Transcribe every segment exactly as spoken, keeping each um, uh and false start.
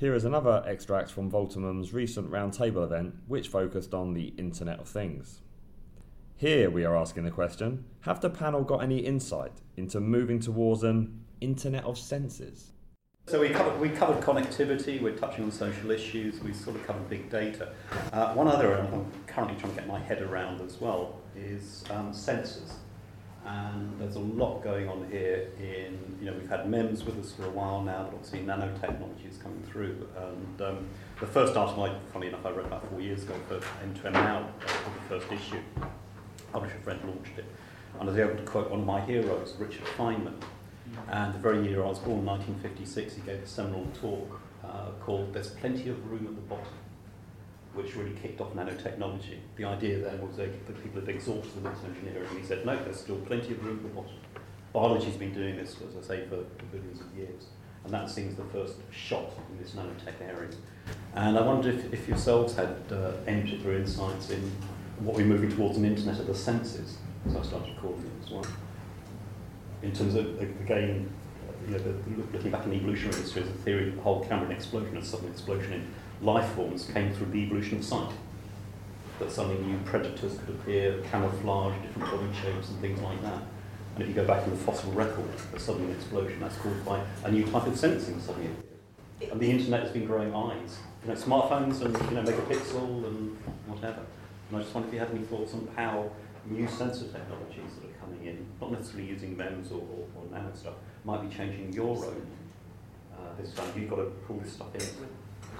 Here is another extract from Voltimum's recent roundtable event, which focused on the Internet of Things. Here we are asking the question, have the panel got any insight into moving towards an Internet of Senses? So we covered, we covered connectivity, we're touching on social issues, we sort of covered big data. Uh, one other area I'm currently trying to get my head around as well is um, sensors. And there's a lot going on here in, you know, we've had MEMS with us for a while now, but obviously nanotechnology is coming through. And um, the first article, I, funny enough, I read about four years ago for M two M Now, for the first issue. A publisher friend launched it. And I was able to quote one of my heroes, Richard Feynman. And the very year I was born, nineteen fifty-six, he gave a seminal talk uh, called There's Plenty of Room at the Bottom, which really kicked off nanotechnology. The idea then was that people had exhausted the works of engineering, and he said, no, there's still plenty of room at the bottom. Biology's been doing this, as I say, for billions of years, and that seems the first shot in this nanotech area. And I wondered if, if yourselves had uh, any particular insights in what we're moving towards an Internet of the Senses, as I started calling it as well. In terms of, again, you know, looking back in evolutionary history, the theory of the whole Cambrian explosion, a sudden explosion in life forms came through the evolution of sight. That suddenly new predators could appear, camouflage, different body shapes and things like that. And if you go back in the fossil record, a sudden explosion, that's caused by a new type of sensing suddenly. And the internet has been growing eyes. You know, smartphones and, you know, megapixel and whatever. And I just wondered if you had any thoughts on how new sensor technologies that are coming in, not necessarily using MEMS or, or, or nano stuff, might be changing your own. Uh, this time you've got to pull this stuff in.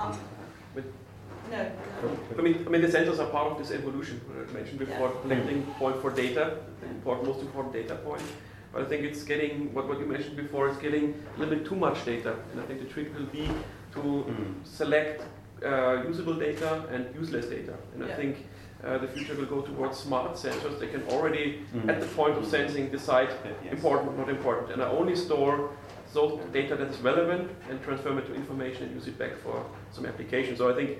Um, With no. I mean, I mean, the sensors are part of this evolution. I mentioned before, yeah. Collecting point for data, the important, most important data point. But I think it's getting, what, what you mentioned before, it's getting a little bit too much data. And I think the trick will be to mm. select uh, usable data and useless data. And yeah. I think uh, the future will go towards smart sensors. They can already, mm. at the point of sensing, decide yes. important, not important. And I only store so data that is relevant and transform it to information and use it back for some application. So I think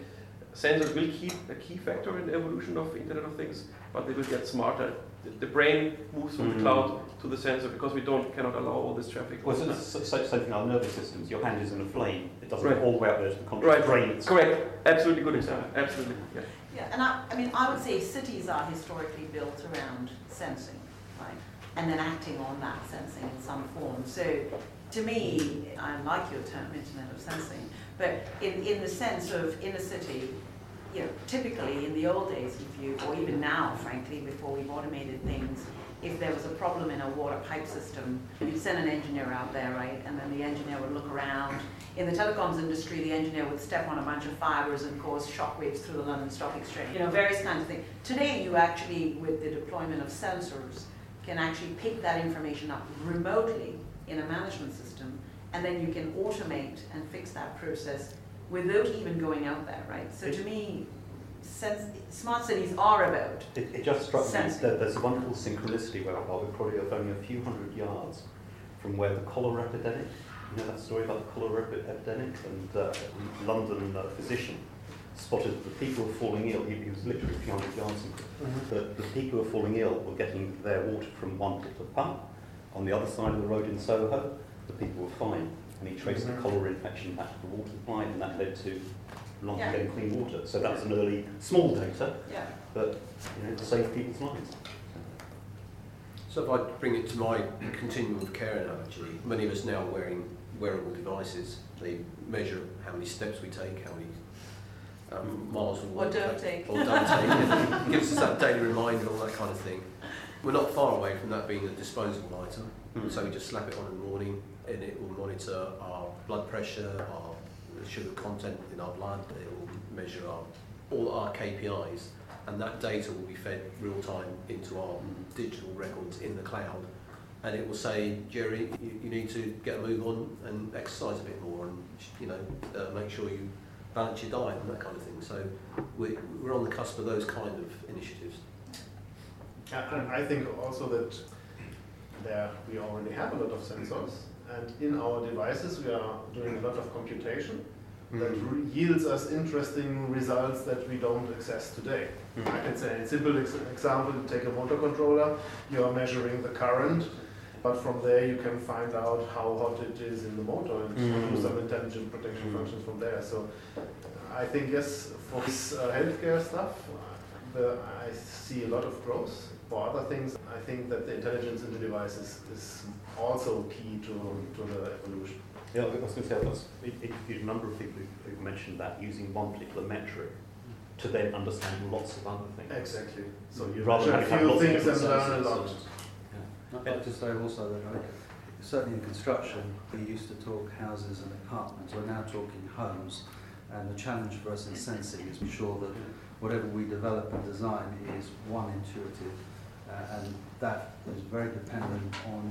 sensors will keep a key factor in the evolution of the Internet of Things, but they will get smarter. The brain moves from mm-hmm. the cloud to the sensor because we don't cannot allow all this traffic. Well, so it's such a thing in our nervous systems. Your hand is in a flame. It doesn't right. go all the way up there to the conscious right. brain. It's correct. Absolutely good example. Absolutely. Yeah. Yeah. And I, I mean, I would say cities are historically built around sensing, right, and then acting on that sensing in some form. So. To me, I like your term, Internet of Sensing, but in, in the sense of inner city, you know, typically in the old days, if you, or even now, frankly, before we've automated things, if there was a problem in a water pipe system, you'd send an engineer out there, right? And then the engineer would look around. In the telecoms industry, the engineer would step on a bunch of fibers and cause shockwaves through the London Stock Exchange, you know, various kinds of things. Today, you actually, with the deployment of sensors, can actually pick that information up remotely in a management system, and then you can automate and fix that process without even going out there, right? So it, to me, sense, smart cities are about It, it just struck sensing. me that there's a wonderful synchronicity where we're probably only a few hundred yards from where the cholera epidemic, you know that story about the cholera epidemic, and uh, a London uh, physician spotted the people falling ill, he, he was literally Pionic Johnson, mm-hmm. that the people who were falling ill were getting their water from one little pump. On the other side of the road in Soho, the people were fine, and he traced mm-hmm. the cholera infection back to the water supply, and that led to long yeah. getting clean water. So that's an early, small data, yeah. but you know, to save people's lives. So if I bring it to my continuum of care analogy, many of us now are wearing wearable devices. They measure how many steps we take, how many um, miles we walk, or don't take, or don't take. It gives us that daily reminder, all that kind of thing. We're not far away from that being a disposable item, mm. so we just slap it on in the morning and it will monitor our blood pressure, our sugar content in our blood, it will measure our, all our K P Is, and that data will be fed real time into our digital records in the cloud, and it will say, Jerry, you, you need to get a move on and exercise a bit more, and you know, uh, make sure you balance your diet and that kind of thing. So we're, we're on the cusp of those kind of initiatives. And I think also that there we already have a lot of sensors, and in our devices we are doing a lot of computation mm-hmm. that re- yields us interesting results that we don't access today. Mm-hmm. I can say a simple ex- example, take a motor controller, you are measuring the current, But from there you can find out how hot it is in the motor and mm. do some intelligent protection mm. functions from there. So I think yes, for this uh, healthcare stuff, the, I see a lot of growth. For other things, I think that the intelligence in the devices is also key to, to the evolution. Yeah, I was going to say, I've interviewed a number of people who've mentioned that using one particular metric to then understand lots of other things. Exactly. So you rather than have lots of different things and learn a lot. I'd like to say also that like, certainly in construction, we used to talk houses and apartments. We're now talking homes, and the challenge for us in sensing is to be sure that whatever we develop and design is one intuitive, uh, and that is very dependent on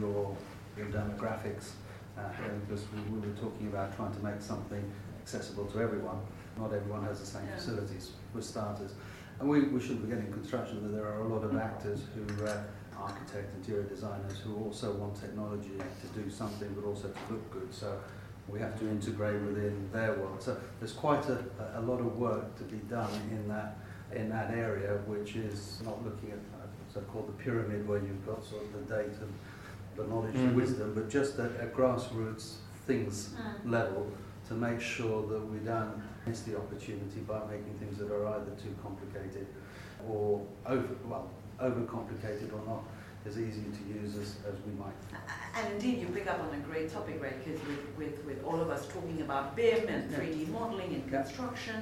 your, your demographics, uh, because we, we were talking about trying to make something accessible to everyone. Not everyone has the same yeah. facilities, for starters. And we, we shouldn't forget in construction that there are a lot of actors who uh, architects, interior designers who also want technology to do something but also to look good, so we have to integrate within their world. So there's quite a, a lot of work to be done in that in that area, which is not looking at so-called the pyramid where you've got sort of the data, the knowledge mm. and wisdom, but just at a grassroots things mm. level to make sure that we don't miss the opportunity by making things that are either too complicated or over, well, overcomplicated or not, as easy to use as, as we might. And indeed, you pick up on a great topic, right? Because with, with, with all of us talking about B I M and three D modeling and construction,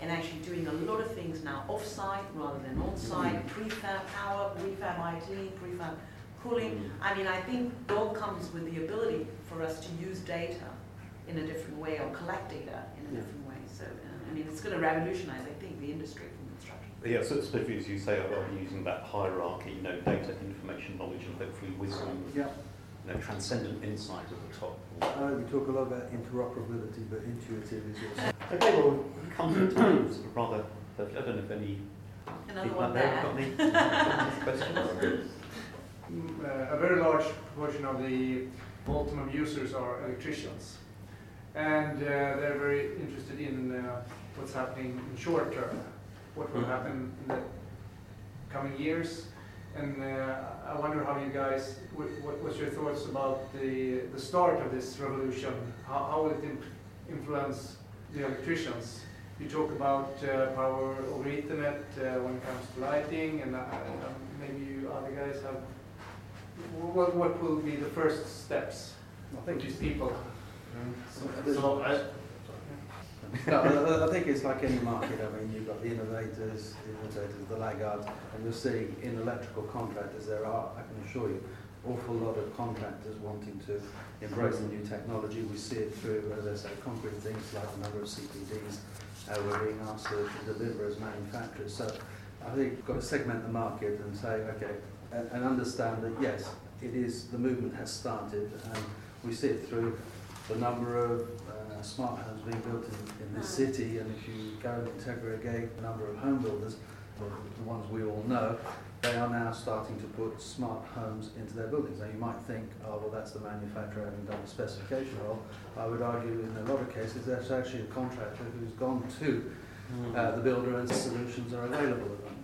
and actually doing a lot of things now off-site rather than on-site, prefab power, prefab I T, prefab cooling. I mean, I think it all comes with the ability for us to use data in a different way or collect data in a yeah. different way. So, uh, I mean, it's going to revolutionize, I think, the industry. Yeah, so specifically as you say, I'm using that hierarchy, you know, data, information, knowledge, and hopefully wisdom, yeah. you know, transcendent insight at the top. Uh, we talk a lot about interoperability, but intuitive is also... Okay, well, we've come to a time, sort of rather, I don't know if any Another people out there have got any questions? Uh, a very large proportion of the Voltimum users are electricians, and uh, they're very interested in uh, what's happening in short term. What will happen in the coming years, and uh, I wonder how you guys, what what's your thoughts about the the start of this revolution? How, how will it imp influence the electricians? You talk about uh, power over Ethernet uh, when it comes to lighting, and uh, maybe you other guys have. What what will be the first steps for these people? Mm-hmm. so, so I, no, I think it's like any market. I mean, you've got the innovators, the innovators, the laggards, and you're seeing in electrical contractors there are, I can assure you, an awful lot of contractors wanting to embrace the new technology. We see it through, as I say, concrete things like the number of C P Ds uh, we're being asked to deliver as manufacturers. So I think you've got to segment the market and say, okay, and, and understand that yes, it is, the movement has started, and we see it through the number of uh, smart homes being built in, in this city, and if you go and integrate again, the number of home builders, the ones we all know, they are now starting to put smart homes into their buildings. Now you might think, oh well, that's the manufacturer having done the specification role. I would argue in a lot of cases that's actually a contractor who's gone to uh, the builder and solutions are available to them.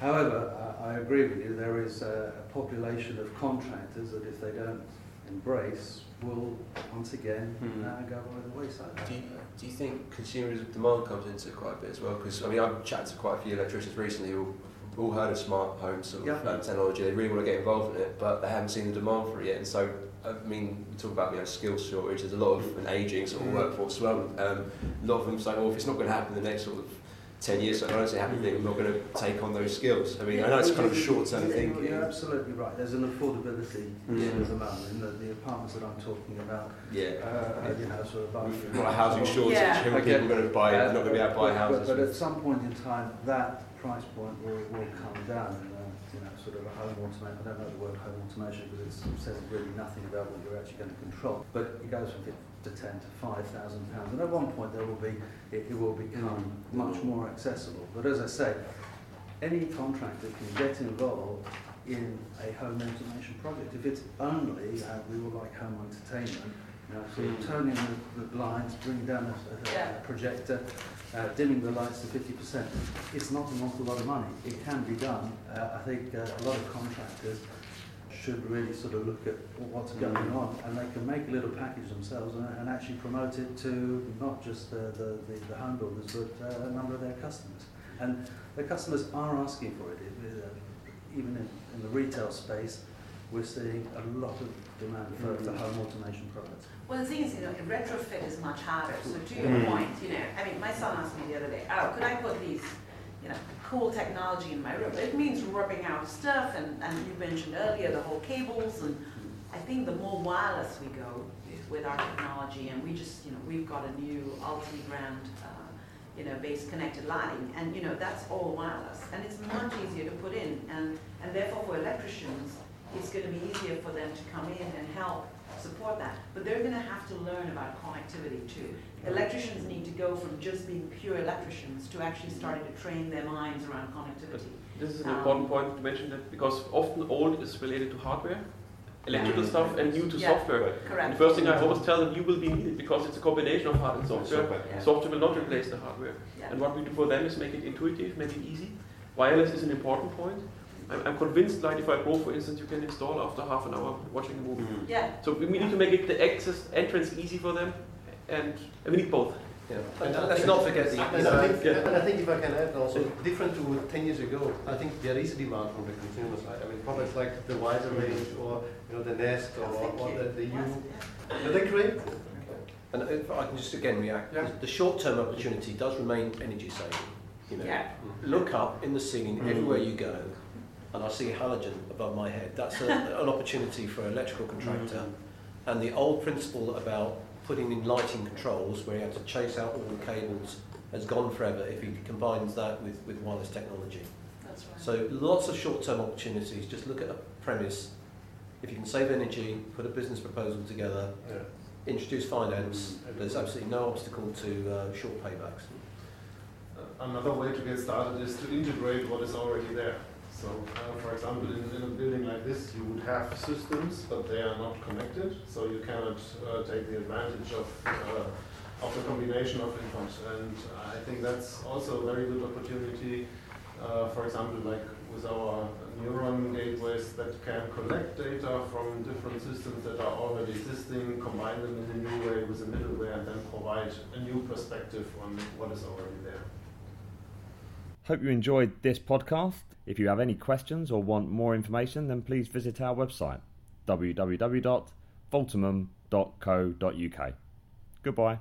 However, I, I agree with you, there is a, a population of contractors that if they don't embrace will once again mm. uh, go by the wayside. Do you, do you think consumerism demand comes into it quite a bit as well? Because I mean, I've chatted to quite a few electricians recently who've all heard of smart home sort of yeah. technology. They really want to get involved in it, but they haven't seen the demand for it yet. And so, I mean, we talk about you know skill shortage. There's a lot of an ageing sort of workforce as well. Um, a lot of them say, well, if it's not going to happen in the next sort of ten years, so I don't see happening. I'm not going to take on those skills. I mean, I know it's kind of a short-term thing. You're absolutely right. There's an affordability mm. issue at the moment in the, the apartments that I'm talking about. Yeah, uh, yeah. you know, sort of bargain. Right, housing shortage. Yeah. How many okay. people are going to buy? Uh, not going to be able to buy but, houses. But, but at some point in time, that price point will, will come down. And, uh, you know, sort of a home automation. I don't know the word home automation because it says really nothing about what you're actually going to control. But it goes from to ten to five thousand pounds, and at one point there will be it, it will become much more accessible. But as I say, any contractor can get involved in a home automation project if it's only uh, we would like home entertainment. You know, so you're turning the, the blinds, bringing down a, a, a projector, uh, dimming the lights to fifty percent. It's not an awful lot of money. It can be done. Uh, I think uh, a lot of contractors should really sort of look at what's going mm-hmm. on, and they can make a little package themselves and, and actually promote it to not just the, the, the, the home builders, but uh, a number of their customers. And their customers are asking for it. it uh, even in, in the retail space, we're seeing a lot of demand for mm-hmm. the home automation products. Well, the thing is, you know, retrofit is much harder. So to your mm-hmm. point, you know, I mean, my son asked me the other day, oh, could I put these, you know, cool technology in my room? It means rubbing out stuff, and, and you mentioned earlier the whole cables, and I think the more wireless we go with our technology, and we just, you know, we've got a new multi-brand, uh, you know, base connected lighting, and, you know, that's all wireless, and it's much easier to put in, and, and therefore for electricians, it's going to be easier for them to come in and help support that. But they're going to have to learn about connectivity too. Electricians need to go from just being pure electricians to actually starting to train their minds around connectivity. But this is an um, important point to mention, that because often old is related to hardware, electrical yeah. stuff, and new to yeah. software. Correct. And the first thing I always tell them, you will be needed because it's a combination of hardware and software. Software, yeah. software will not replace the hardware. Yeah. And what we do for them is make it intuitive, make it easy. Wireless is an important point. I'm convinced Lightify Pro, for instance, you can install after half an hour watching a movie. Mm-hmm. Yeah. So we need to make it the access entrance easy for them, and we need both. Yeah. And and let's not forget the. And I, think, yeah. and I think if I can add also, different to ten years ago, I think there is a demand from the consumer side. I mean, products like the Wiser range, or you know the Nest, or, or the, the U. Are they great? And if I can just again react. Yeah. The short-term opportunity does remain energy saving. You know, yeah. look up in the ceiling mm-hmm. everywhere you go. And I see halogen above my head. That's a, an opportunity for an electrical contractor. Mm-hmm. And the old principle about putting in lighting controls, where he had to chase out all the cables, has gone forever if he combines that with, with wireless technology. That's right. So lots of short-term opportunities. Just look at a premise. If you can save energy, put a business proposal together, yeah. introduce finance. Mm-hmm. There's absolutely no obstacle to uh, short paybacks. Another way to get started is to integrate what is already there. So, uh, for example, in, in a building like this, you would have systems, but they are not connected, so you cannot uh, take the advantage of uh, of the combination of input. And I think that's also a very good opportunity, uh, for example, like with our neuron gateways that can collect data from different systems that are already existing, combine them in a new way with a middleware, and then provide a new perspective on what is already there. Hope you enjoyed this podcast. If you have any questions or want more information, then please visit our website, w w w dot voltimum dot co dot u k. Goodbye.